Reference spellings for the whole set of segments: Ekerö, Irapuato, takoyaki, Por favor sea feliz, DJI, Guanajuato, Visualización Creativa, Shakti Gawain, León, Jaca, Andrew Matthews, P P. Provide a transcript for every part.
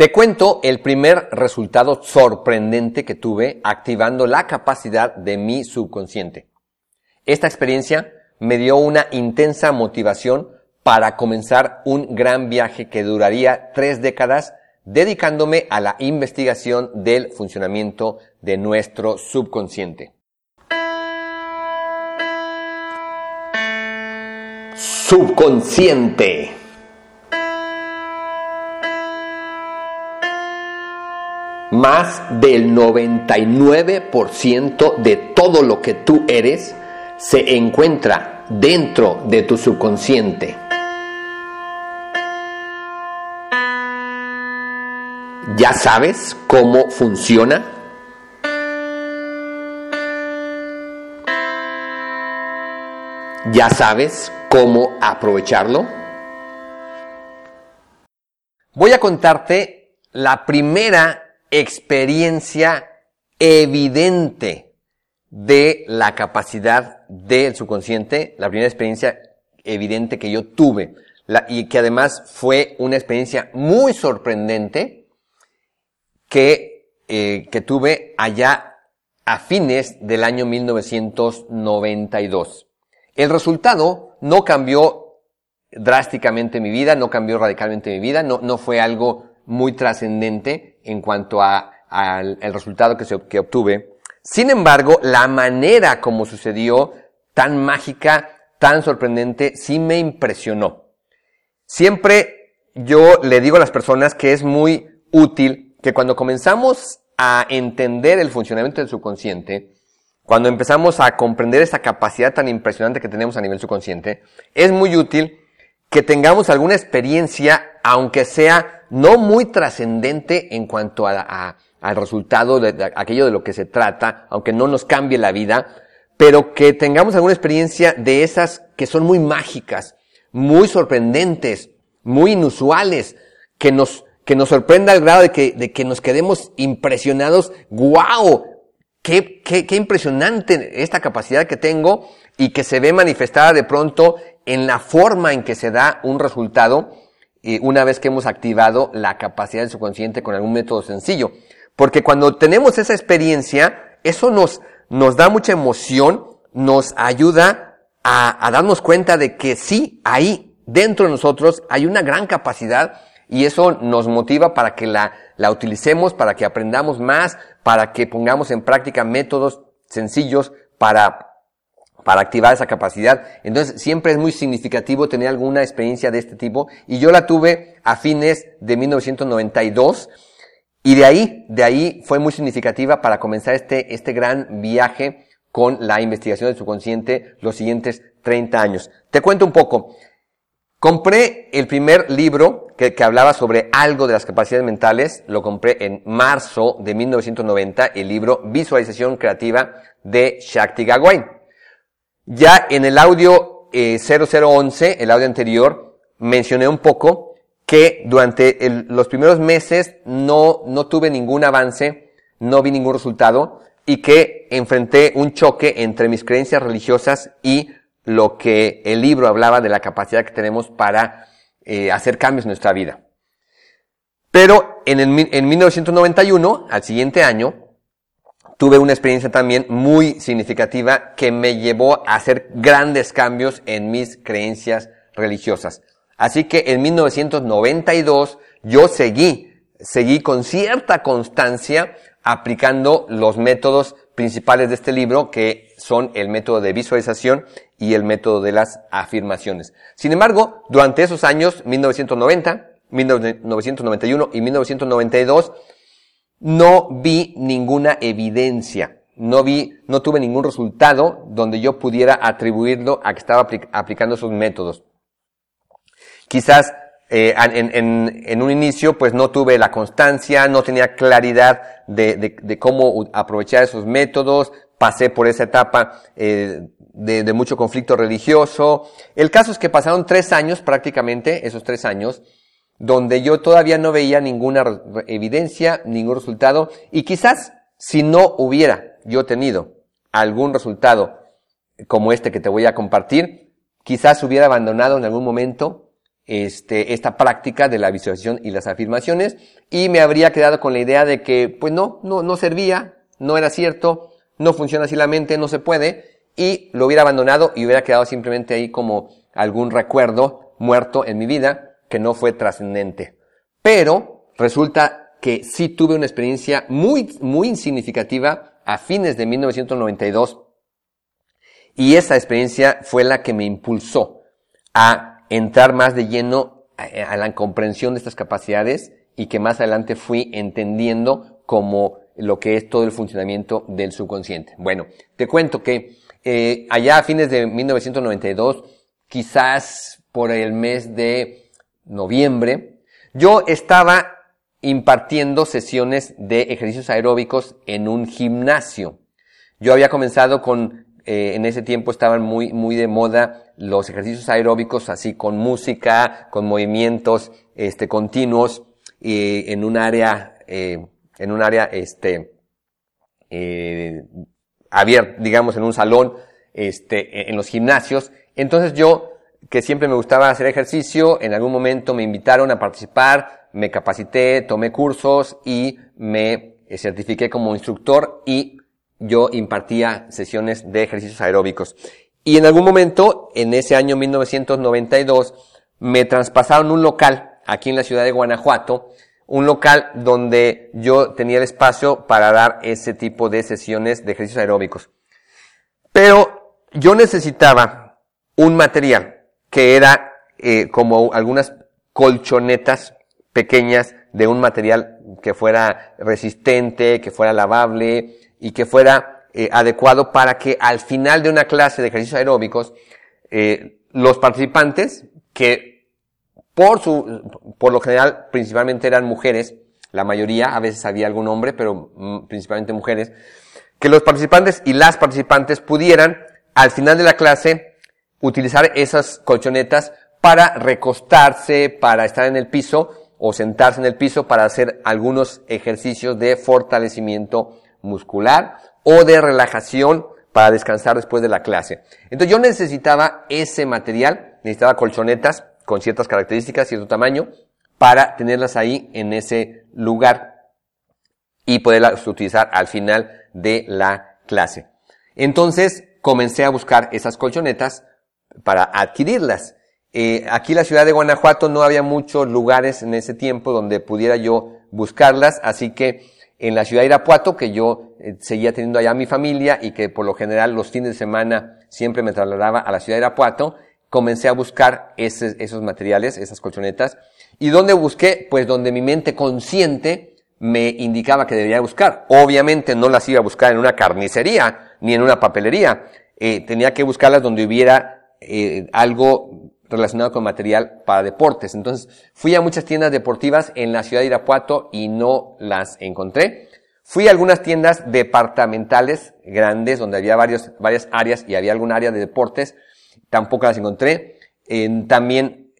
Te cuento el primer resultado sorprendente que tuve activando la capacidad de mi subconsciente. Esta experiencia me dio una intensa motivación para comenzar un gran viaje que duraría 3 décadas dedicándome a la investigación del funcionamiento de nuestro subconsciente. Subconsciente. Más del 99% de todo lo que tú eres se encuentra dentro de tu subconsciente. ¿Ya sabes cómo funciona? ¿Ya sabes cómo aprovecharlo? Voy a contarte la primera experiencia evidente de la capacidad del subconsciente, la primera experiencia evidente que yo tuve, y que además fue una experiencia muy sorprendente que tuve allá a fines del año 1992. El resultado no cambió drásticamente mi vida, no cambió radicalmente mi vida, no fue algo muy trascendente en cuanto al resultado que obtuve. Sin embargo, la manera como sucedió, tan mágica, tan sorprendente, sí me impresionó. Siempre yo le digo a las personas que es muy útil que cuando comenzamos a entender el funcionamiento del subconsciente, cuando empezamos a comprender esa capacidad tan impresionante que tenemos a nivel subconsciente, es muy útil que tengamos alguna experiencia, aunque sea no muy trascendente en cuanto al resultado de aquello de lo que se trata, aunque no nos cambie la vida, pero que tengamos alguna experiencia de esas que son muy mágicas, muy sorprendentes, muy inusuales, que nos sorprenda al grado de que nos quedemos impresionados. ¡Wow! ¡Qué impresionante esta capacidad que tengo! Y que se ve manifestada de pronto en la forma en que se da un resultado una vez que hemos activado la capacidad del subconsciente con algún método sencillo. Porque cuando tenemos esa experiencia, eso nos da mucha emoción, nos ayuda a darnos cuenta de que sí, ahí dentro de nosotros hay una gran capacidad. Y eso nos motiva para que la utilicemos, para que aprendamos más, para que pongamos en práctica métodos sencillos para activar esa capacidad. Entonces, siempre es muy significativo tener alguna experiencia de este tipo. Y yo la tuve a fines de 1992. Y de ahí fue muy significativa para comenzar este gran viaje con la investigación del subconsciente los siguientes 30 años. Te cuento un poco. Compré el primer libro que hablaba sobre algo de las capacidades mentales. Lo compré en marzo de 1990, el libro Visualización Creativa de Shakti Gawain. Ya en el audio 0011, el audio anterior, mencioné un poco que durante los primeros meses no tuve ningún avance, no vi ningún resultado y que enfrenté un choque entre mis creencias religiosas y lo que el libro hablaba de la capacidad que tenemos para hacer cambios en nuestra vida. Pero en 1991, al siguiente año, tuve una experiencia también muy significativa que me llevó a hacer grandes cambios en mis creencias religiosas. Así que en 1992 yo seguí con cierta constancia aplicando los métodos principales de este libro, que son el método de visualización y el método de las afirmaciones. Sin embargo, durante esos años, 1990, 1991 y 1992, no vi ninguna evidencia, no tuve ningún resultado donde yo pudiera atribuirlo a que estaba aplicando esos métodos. Quizás en un inicio, pues no tuve la constancia, no tenía claridad de cómo aprovechar esos métodos, pasé por esa etapa de mucho conflicto religioso. El caso es que pasaron 3 años prácticamente, esos 3 años, donde yo todavía no veía ninguna evidencia, ningún resultado, y quizás si no hubiera yo tenido algún resultado como este que te voy a compartir, quizás hubiera abandonado en algún momento esta práctica de la visualización y las afirmaciones, y me habría quedado con la idea de que, pues no servía, no era cierto, no funciona así la mente, no se puede, y lo hubiera abandonado y hubiera quedado simplemente ahí como algún recuerdo muerto en mi vida que no fue trascendente. Pero resulta que sí tuve una experiencia muy, muy insignificativa a fines de 1992, y esa experiencia fue la que me impulsó a entrar más de lleno a la comprensión de estas capacidades, y que más adelante fui entendiendo como lo que es todo el funcionamiento del subconsciente. Bueno, te cuento que allá a fines de 1992, quizás por el mes de noviembre, yo estaba impartiendo sesiones de ejercicios aeróbicos en un gimnasio. Yo había comenzado con en ese tiempo estaban muy de moda los ejercicios aeróbicos, así con música, con movimientos continuos, en un área abierto, digamos, en un salón, en los gimnasios. Entonces yo, que siempre me gustaba hacer ejercicio, en algún momento me invitaron a participar, me capacité, tomé cursos y me certifiqué como instructor, y yo impartía sesiones de ejercicios aeróbicos. Y en algún momento, en ese año 1992, me traspasaron un local aquí en la ciudad de Guanajuato, un local donde yo tenía el espacio para dar ese tipo de sesiones de ejercicios aeróbicos. Pero yo necesitaba un material que era como algunas colchonetas pequeñas de un material que fuera resistente, que fuera lavable, y que fuera adecuado para que al final de una clase de ejercicios aeróbicos los participantes, que por lo general principalmente eran mujeres, la mayoría, a veces había algún hombre, pero principalmente mujeres, que los participantes y las participantes pudieran al final de la clase utilizar esas colchonetas para recostarse, para estar en el piso o sentarse en el piso para hacer algunos ejercicios de fortalecimiento muscular o de relajación para descansar después de la clase. Entonces yo necesitaba ese material, necesitaba colchonetas con ciertas características, cierto tamaño, para tenerlas ahí en ese lugar y poderlas utilizar al final de la clase. Entonces comencé a buscar esas colchonetas para adquirirlas. Aquí en la ciudad de Guanajuato no había muchos lugares en ese tiempo donde pudiera yo buscarlas, así que en la ciudad de Irapuato, que yo seguía teniendo allá mi familia y que por lo general los fines de semana siempre me trasladaba a la ciudad de Irapuato, comencé a buscar esos materiales, esas colchonetas. ¿Y dónde busqué? Pues donde mi mente consciente me indicaba que debería buscar. Obviamente no las iba a buscar en una carnicería ni en una papelería. Tenía que buscarlas donde hubiera algo relacionado con material para deportes. Entonces fui a muchas tiendas deportivas en la ciudad de Irapuato y no las encontré. Fui a algunas tiendas departamentales grandes donde había varias áreas y había algún área de deportes. Tampoco las encontré. También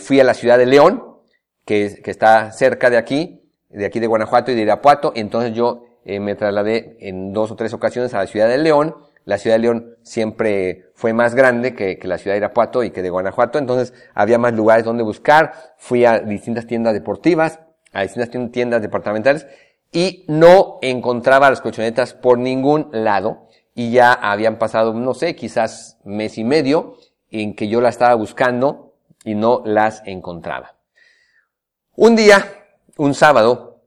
fui a la ciudad de León, que está cerca de aquí de Guanajuato y de Irapuato. Entonces yo me trasladé en 2 o 3 ocasiones a la ciudad de León. La ciudad de León siempre fue más grande que la ciudad de Irapuato y que de Guanajuato, entonces había más lugares donde buscar. Fui a distintas tiendas deportivas, a distintas tiendas departamentales, y no encontraba las colchonetas por ningún lado, y ya habían pasado, no sé, quizás mes y medio en que yo las estaba buscando y no las encontraba. Un día, un sábado,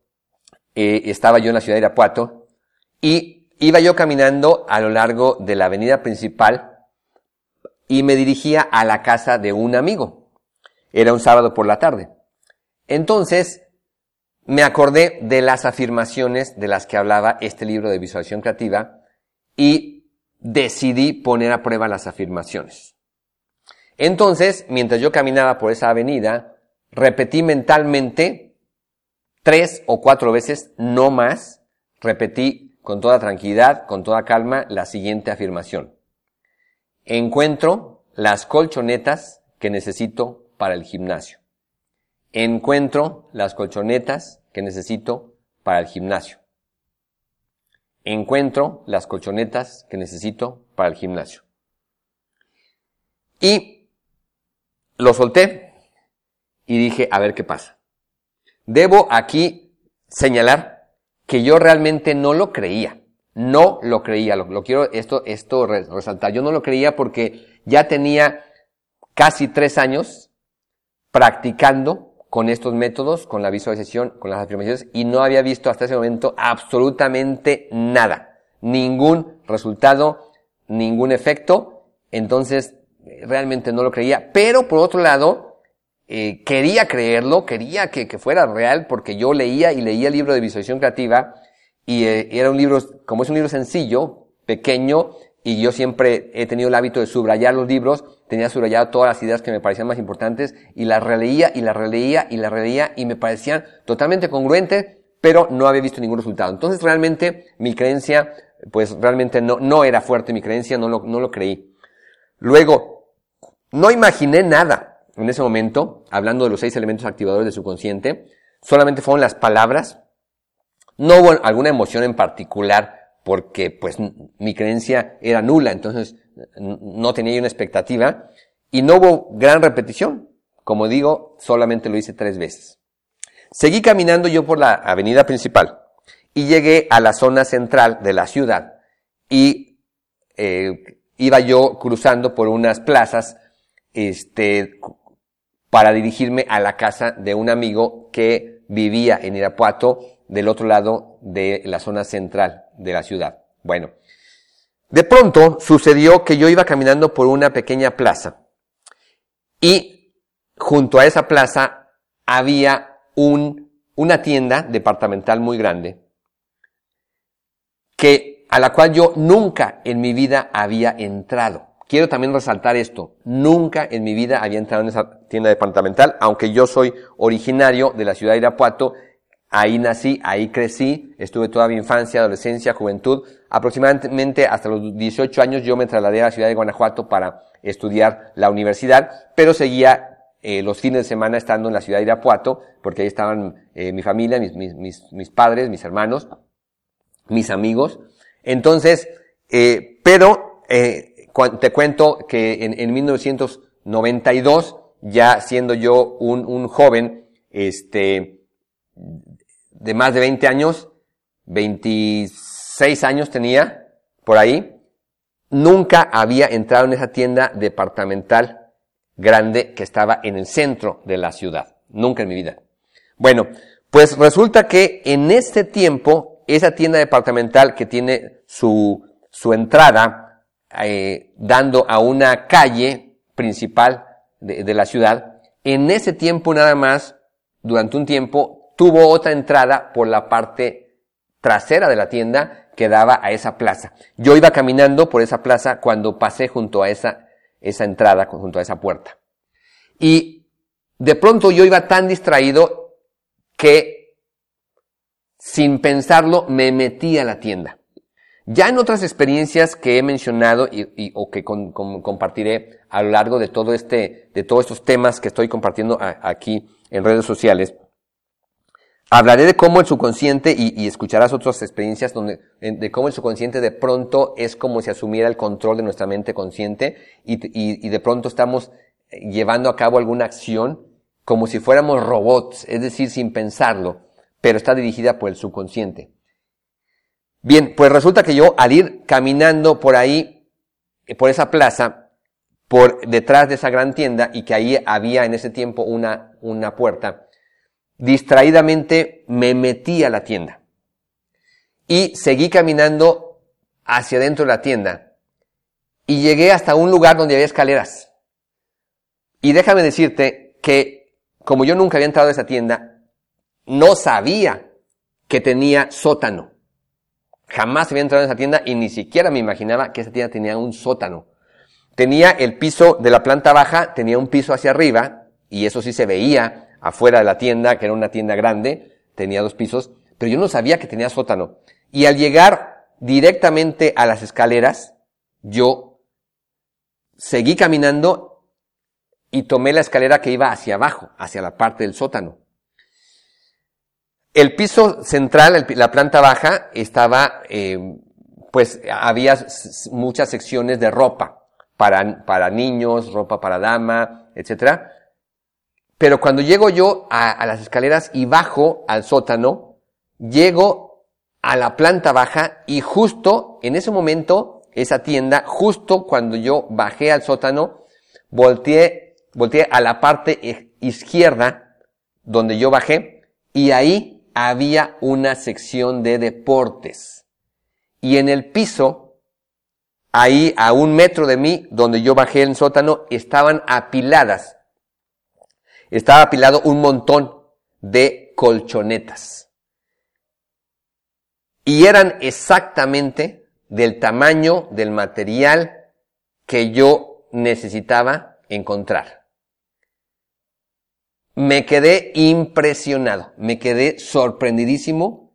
estaba yo en la ciudad de Irapuato y iba yo caminando a lo largo de la avenida principal y me dirigía a la casa de un amigo. Era un sábado por la tarde. Entonces me acordé de las afirmaciones de las que hablaba este libro de Visualización Creativa y decidí poner a prueba las afirmaciones. Entonces, mientras yo caminaba por esa avenida, repetí mentalmente 3 o 4 veces, no más, repetí con toda tranquilidad, con toda calma, la siguiente afirmación. Encuentro las colchonetas que necesito para el gimnasio. Encuentro las colchonetas que necesito para el gimnasio. Encuentro las colchonetas que necesito para el gimnasio. Y lo solté y dije, a ver qué pasa. Debo aquí señalar que yo realmente no lo creía. No lo creía, lo quiero esto resaltar. Yo no lo creía porque ya tenía casi 3 años practicando con estos métodos, con la visualización, con las afirmaciones, y no había visto hasta ese momento absolutamente nada. Ningún resultado, ningún efecto. Entonces, realmente no lo creía. Pero, por otro lado, quería creerlo, quería que fuera real, porque yo leía el libro de Visualización Creativa. Y era un libro, como es un libro sencillo, pequeño, y yo siempre he tenido el hábito de subrayar los libros, tenía subrayado todas las ideas que me parecían más importantes, y las releía, y las releía, y las releía, y me parecían totalmente congruentes, pero no había visto ningún resultado. Entonces realmente mi creencia, pues realmente no era fuerte mi creencia, no lo creí. Luego, no imaginé nada en ese momento, hablando de los 6 elementos activadores del subconsciente, solamente fueron las palabras. No hubo alguna emoción en particular porque pues mi creencia era nula, entonces no tenía una expectativa y no hubo gran repetición. Como digo, solamente lo hice 3 veces. Seguí caminando yo por la avenida principal y llegué a la zona central de la ciudad y iba yo cruzando por unas plazas para dirigirme a la casa de un amigo que vivía en Irapuato, del otro lado de la zona central de la ciudad. Bueno, de pronto sucedió que yo iba caminando por una pequeña plaza y junto a esa plaza había una tienda departamental muy grande a la cual yo nunca en mi vida había entrado. Quiero también resaltar esto, nunca en mi vida había entrado en esa tienda departamental, aunque yo soy originario de la ciudad de Irapuato. Ahí nací, ahí crecí, estuve toda mi infancia, adolescencia, juventud. Aproximadamente hasta los 18 años yo me trasladé a la ciudad de Guanajuato para estudiar la universidad, pero seguía los fines de semana estando en la ciudad de Irapuato, porque ahí estaban mi familia, mis padres, mis hermanos, mis amigos. Entonces, te cuento que en 1992, ya siendo yo un joven, de más de 20 años, 26 años tenía, por ahí, nunca había entrado en esa tienda departamental grande que estaba en el centro de la ciudad. Nunca en mi vida. Bueno, pues resulta que en este tiempo, esa tienda departamental que tiene su entrada dando a una calle principal de la ciudad, en ese tiempo nada más, durante un tiempo, tuvo otra entrada por la parte trasera de la tienda que daba a esa plaza. Yo iba caminando por esa plaza cuando pasé junto a esa entrada, junto a esa puerta. Y de pronto yo iba tan distraído que sin pensarlo me metí a la tienda. Ya en otras experiencias que he mencionado o que compartiré a lo largo de todos estos temas que estoy compartiendo aquí en redes sociales, hablaré de cómo el subconsciente, y escucharás otras experiencias de cómo el subconsciente de pronto es como si asumiera el control de nuestra mente consciente y de pronto estamos llevando a cabo alguna acción como si fuéramos robots, es decir, sin pensarlo, pero está dirigida por el subconsciente. Bien, pues resulta que yo al ir caminando por ahí, por esa plaza, por detrás de esa gran tienda y que ahí había en ese tiempo una puerta, distraídamente me metí a la tienda y seguí caminando hacia dentro de la tienda y llegué hasta un lugar donde había escaleras. Y déjame decirte que como yo nunca había entrado a esa tienda, no sabía que tenía sótano. Jamás había entrado en esa tienda y ni siquiera me imaginaba que esa tienda tenía un sótano. Tenía el piso de la planta baja, tenía un piso hacia arriba y eso sí se veía afuera de la tienda, que era una tienda grande, tenía 2 pisos, pero yo no sabía que tenía sótano. Y al llegar directamente a las escaleras, yo seguí caminando y tomé la escalera que iba hacia abajo, hacia la parte del sótano. El piso central, la planta baja, estaba, pues había muchas secciones de ropa para niños, ropa para dama, etcétera. Pero cuando llego yo a las escaleras y bajo al sótano, llego a la planta baja y justo en ese momento, esa tienda, justo cuando yo bajé al sótano, volteé a la parte izquierda donde yo bajé y ahí había una sección de deportes. Y en el piso, ahí a 1 metro de mí, donde yo bajé el sótano, estaba apilado un montón de colchonetas. Y eran exactamente del tamaño del material que yo necesitaba encontrar. Me quedé impresionado, me quedé sorprendidísimo,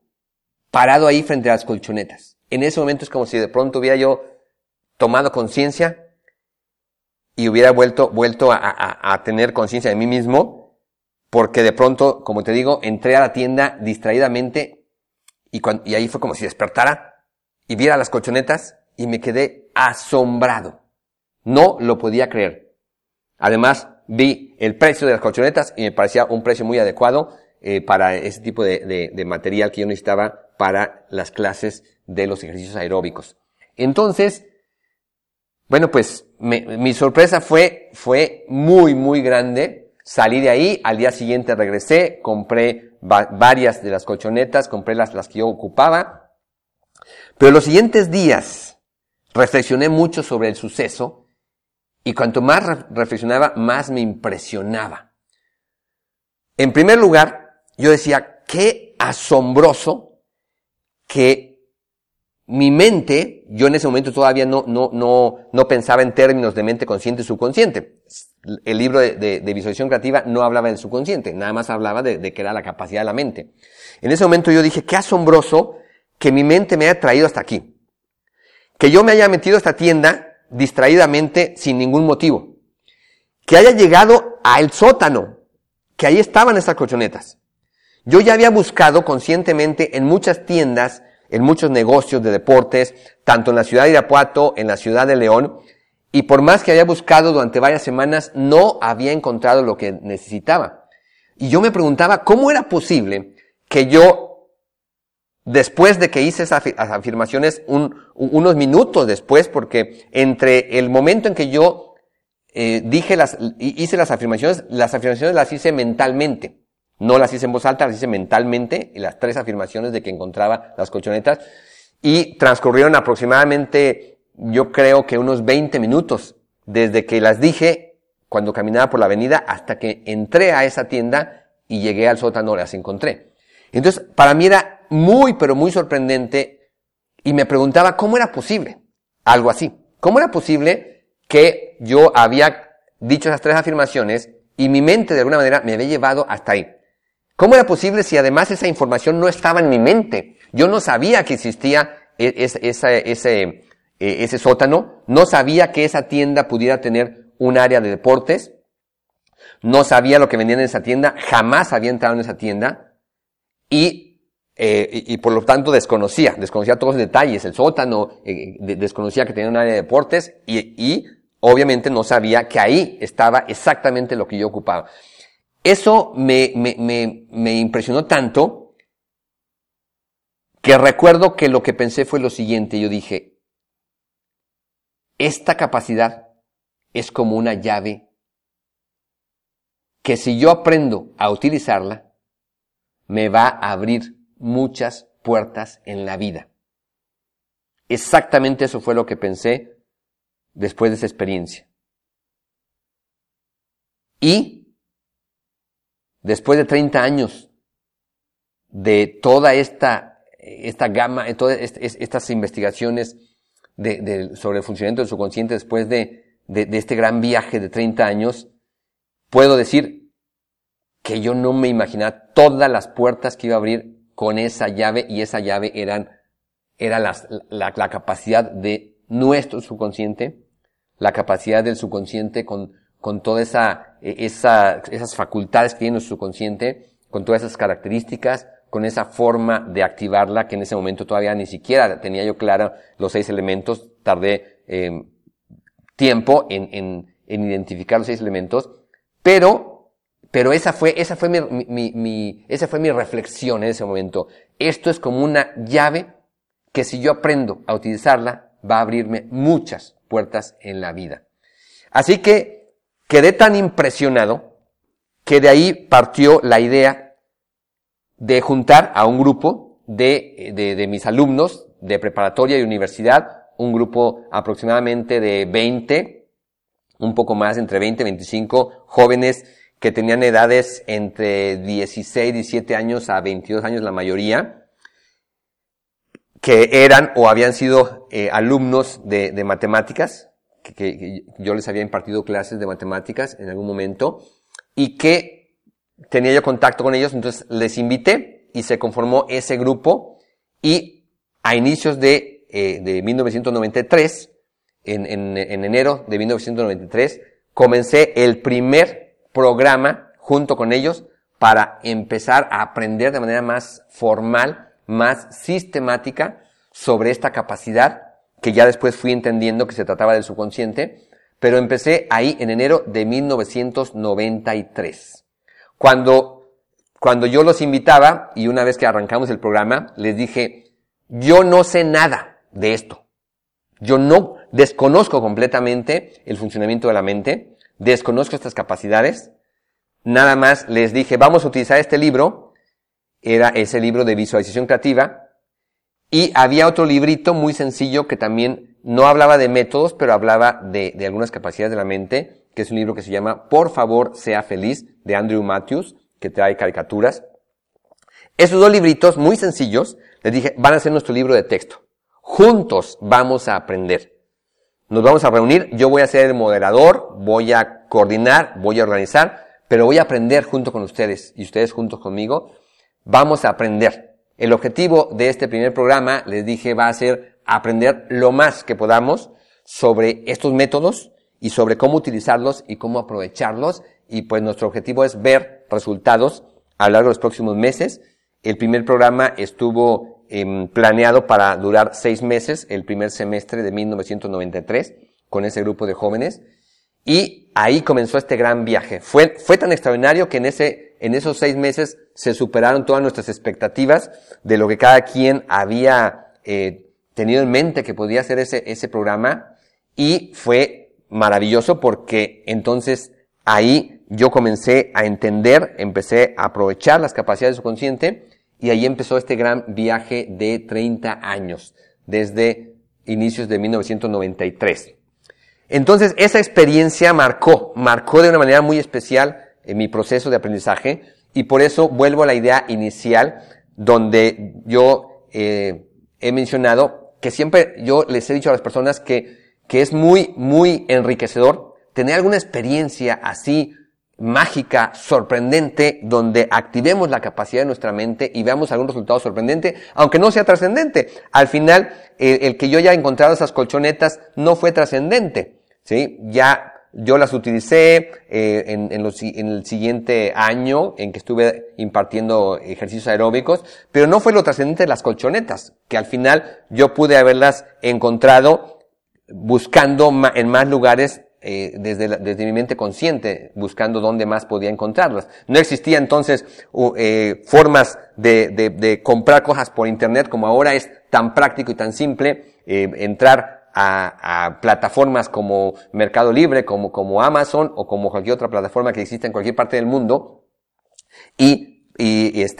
parado ahí frente a las colchonetas. En ese momento es como si de pronto hubiera yo tomado conciencia y hubiera vuelto a tener conciencia de mí mismo, porque de pronto, como te digo, entré a la tienda distraídamente y ahí fue como si despertara y viera las colchonetas y me quedé asombrado. No lo podía creer. Además, vi el precio de las colchonetas y me parecía un precio muy adecuado para ese tipo de material que yo necesitaba para las clases de los ejercicios aeróbicos. Entonces, bueno, pues mi sorpresa fue muy, muy grande. Salí de ahí, al día siguiente regresé, compré varias de las colchonetas, compré las que yo ocupaba. Pero los siguientes días reflexioné mucho sobre el suceso y cuanto más reflexionaba, más me impresionaba. En primer lugar, yo decía, qué asombroso que mi mente, yo en ese momento todavía no pensaba en términos de mente consciente y subconsciente. El libro de Visualización Creativa no hablaba del subconsciente, nada más hablaba de que era la capacidad de la mente. En ese momento yo dije, qué asombroso que mi mente me haya traído hasta aquí. Que yo me haya metido a esta tienda distraídamente sin ningún motivo. Que haya llegado al sótano, que ahí estaban estas colchonetas. Yo ya había buscado conscientemente en muchas tiendas, en muchos negocios de deportes, tanto en la ciudad de Irapuato, en la ciudad de León, y por más que había buscado durante varias semanas, no había encontrado lo que necesitaba. Y yo me preguntaba, ¿cómo era posible que yo, después de que hice esas afirmaciones, unos minutos después, porque entre el momento en que yo hice las afirmaciones las hice mentalmente. No las hice en voz alta, las hice mentalmente, y las 3 afirmaciones de que encontraba las colchonetas, y transcurrieron aproximadamente, yo creo que unos 20 minutos, desde que las dije, cuando caminaba por la avenida, hasta que entré a esa tienda y llegué al sótano, las encontré. Entonces, para mí era muy, pero muy sorprendente, y me preguntaba cómo era posible algo así. ¿Cómo era posible que yo había dicho esas 3 afirmaciones y mi mente de alguna manera me había llevado hasta ahí? ¿Cómo era posible si además esa información no estaba en mi mente? Yo no sabía que existía ese sótano, no sabía que esa tienda pudiera tener un área de deportes, no sabía lo que vendían en esa tienda, jamás había entrado en esa tienda y por lo tanto desconocía todos los detalles, el sótano, desconocía que tenía un área de deportes y obviamente no sabía que ahí estaba exactamente lo que yo ocupaba. Eso me impresionó tanto que recuerdo que lo que pensé fue lo siguiente. Yo dije, esta capacidad es como una llave que si yo aprendo a utilizarla, me va a abrir muchas puertas en la vida. Exactamente eso fue lo que pensé después de esa experiencia. Y después de 30 años de toda esta gama, de todas estas investigaciones sobre el funcionamiento del subconsciente, después de este gran viaje de 30 años, puedo decir que yo no me imaginaba todas las puertas que iba a abrir con esa llave, y esa llave era la capacidad de nuestro subconsciente, la capacidad del subconsciente con todas esas facultades que tiene nuestro subconsciente, con todas esas características, con esa forma de activarla, que en ese momento todavía ni siquiera tenía yo claro los 6 elementos, tardé tiempo en identificar los 6 elementos, pero Pero esa fue mi reflexión en ese momento. Esto es como una llave que si yo aprendo a utilizarla, va a abrirme muchas puertas en la vida. Así que quedé tan impresionado que de ahí partió la idea de juntar a un grupo de mis alumnos de preparatoria y universidad, un grupo aproximadamente de 20, un poco más, entre 20 y 25 jóvenes que tenían edades entre 16, 17 años a 22 años la mayoría, que eran o habían sido alumnos de matemáticas, que yo les había impartido clases de matemáticas en algún momento, y que tenía yo contacto con ellos, entonces les invité y se conformó ese grupo, y a inicios de 1993, en enero de 1993, comencé el primer programa junto con ellos para empezar a aprender de manera más formal, más sistemática sobre esta capacidad que ya después fui entendiendo que se trataba del subconsciente, pero empecé ahí en enero de 1993. Cuando yo los invitaba y una vez que arrancamos el programa, les dije, yo no sé nada de esto. Yo no desconozco completamente el funcionamiento de la mente. Desconozco estas capacidades. Nada más les dije, vamos a utilizar este libro. Era ese libro de visualización creativa. Y había otro librito muy sencillo que también no hablaba de métodos, pero hablaba de algunas capacidades de la mente, que es un libro que se llama Por favor sea feliz, de Andrew Matthews, que trae caricaturas. Esos dos libritos muy sencillos, les dije, van a ser nuestro libro de texto. Juntos vamos a aprender. Nos vamos a reunir, yo voy a ser el moderador, voy a coordinar, voy a organizar, pero voy a aprender junto con ustedes y ustedes juntos conmigo. Vamos a aprender. El objetivo de este primer programa, les dije, va a ser aprender lo más que podamos sobre estos métodos y sobre cómo utilizarlos y cómo aprovecharlos. Y pues nuestro objetivo es ver resultados a lo largo de los próximos meses. El primer programa estuvo planeado para durar 6 meses, el primer semestre de 1993, con ese grupo de jóvenes, y ahí comenzó este gran viaje. Fue tan extraordinario que en esos 6 meses se superaron todas nuestras expectativas de lo que cada quien había tenido en mente que podía hacer ese programa, y fue maravilloso porque entonces ahí yo comencé a entender, empecé a aprovechar las capacidades del subconsciente. Y ahí empezó este gran viaje de 30 años, desde inicios de 1993. Entonces, esa experiencia marcó de una manera muy especial en mi proceso de aprendizaje, y por eso vuelvo a la idea inicial, donde yo he mencionado que siempre yo les he dicho a las personas que es muy, muy enriquecedor tener alguna experiencia así, mágica, sorprendente, donde activemos la capacidad de nuestra mente y veamos algún resultado sorprendente, aunque no sea trascendente. Al final, el que yo haya encontrado esas colchonetas no fue trascendente, ¿sí? Ya yo las utilicé en el siguiente año en que estuve impartiendo ejercicios aeróbicos, pero no fue lo trascendente de las colchonetas, que al final yo pude haberlas encontrado buscando en más lugares, desde mi mente consciente, buscando dónde más podía encontrarlas. No existía entonces formas de comprar cosas por internet como ahora es tan práctico y tan simple, entrar a plataformas como Mercado Libre, como Amazon o como cualquier otra plataforma que exista en cualquier parte del mundo y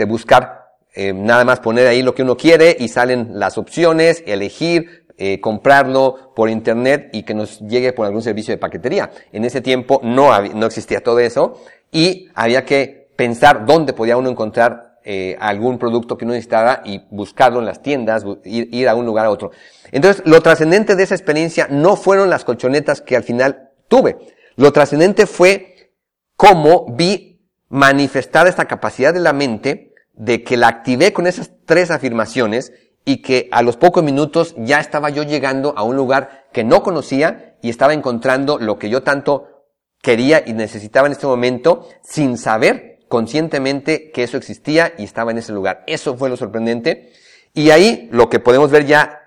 buscar, nada más poner ahí lo que uno quiere y salen las opciones, elegir, comprarlo por internet y que nos llegue por algún servicio de paquetería. En ese tiempo no existía todo eso y había que pensar dónde podía uno encontrar algún producto que uno necesitaba y buscarlo en las tiendas, ir a un lugar a otro. Entonces, lo trascendente de esa experiencia no fueron las colchonetas que al final tuve. Lo trascendente fue cómo vi manifestar esta capacidad de la mente, de que la activé con esas 3 afirmaciones y que a los pocos minutos ya estaba yo llegando a un lugar que no conocía y estaba encontrando lo que yo tanto quería y necesitaba en este momento, sin saber conscientemente que eso existía y estaba en ese lugar. Eso fue lo sorprendente. Y ahí lo que podemos ver ya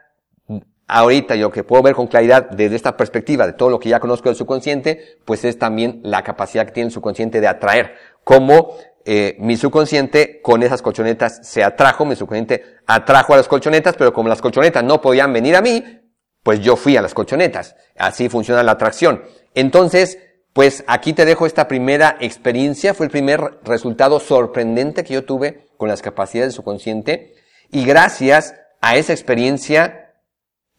ahorita, y lo que puedo ver con claridad desde esta perspectiva de todo lo que ya conozco del subconsciente, pues es también la capacidad que tiene el subconsciente de atraer. cómo mi subconsciente con esas colchonetas se atrajo, mi subconsciente atrajo a las colchonetas, pero como las colchonetas no podían venir a mí, pues yo fui a las colchonetas. Así funciona la atracción. Entonces, pues aquí te dejo esta primera experiencia, fue el primer resultado sorprendente que yo tuve con las capacidades del subconsciente, y gracias a esa experiencia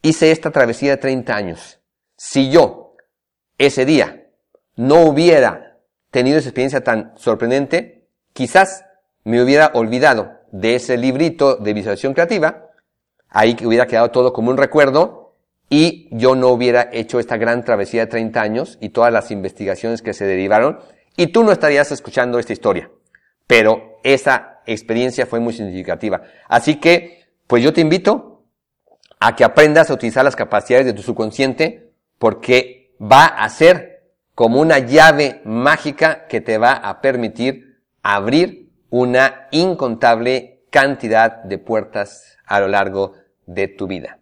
hice esta travesía de 30 años. Si yo ese día no hubiera tenido esa experiencia tan sorprendente, quizás me hubiera olvidado de ese librito de visualización creativa, ahí que hubiera quedado todo como un recuerdo, y yo no hubiera hecho esta gran travesía de 30 años y todas las investigaciones que se derivaron, y tú no estarías escuchando esta historia. Pero esa experiencia fue muy significativa. Así que, pues yo te invito a que aprendas a utilizar las capacidades de tu subconsciente, porque va a ser como una llave mágica que te va a permitir abrir una incontable cantidad de puertas a lo largo de tu vida.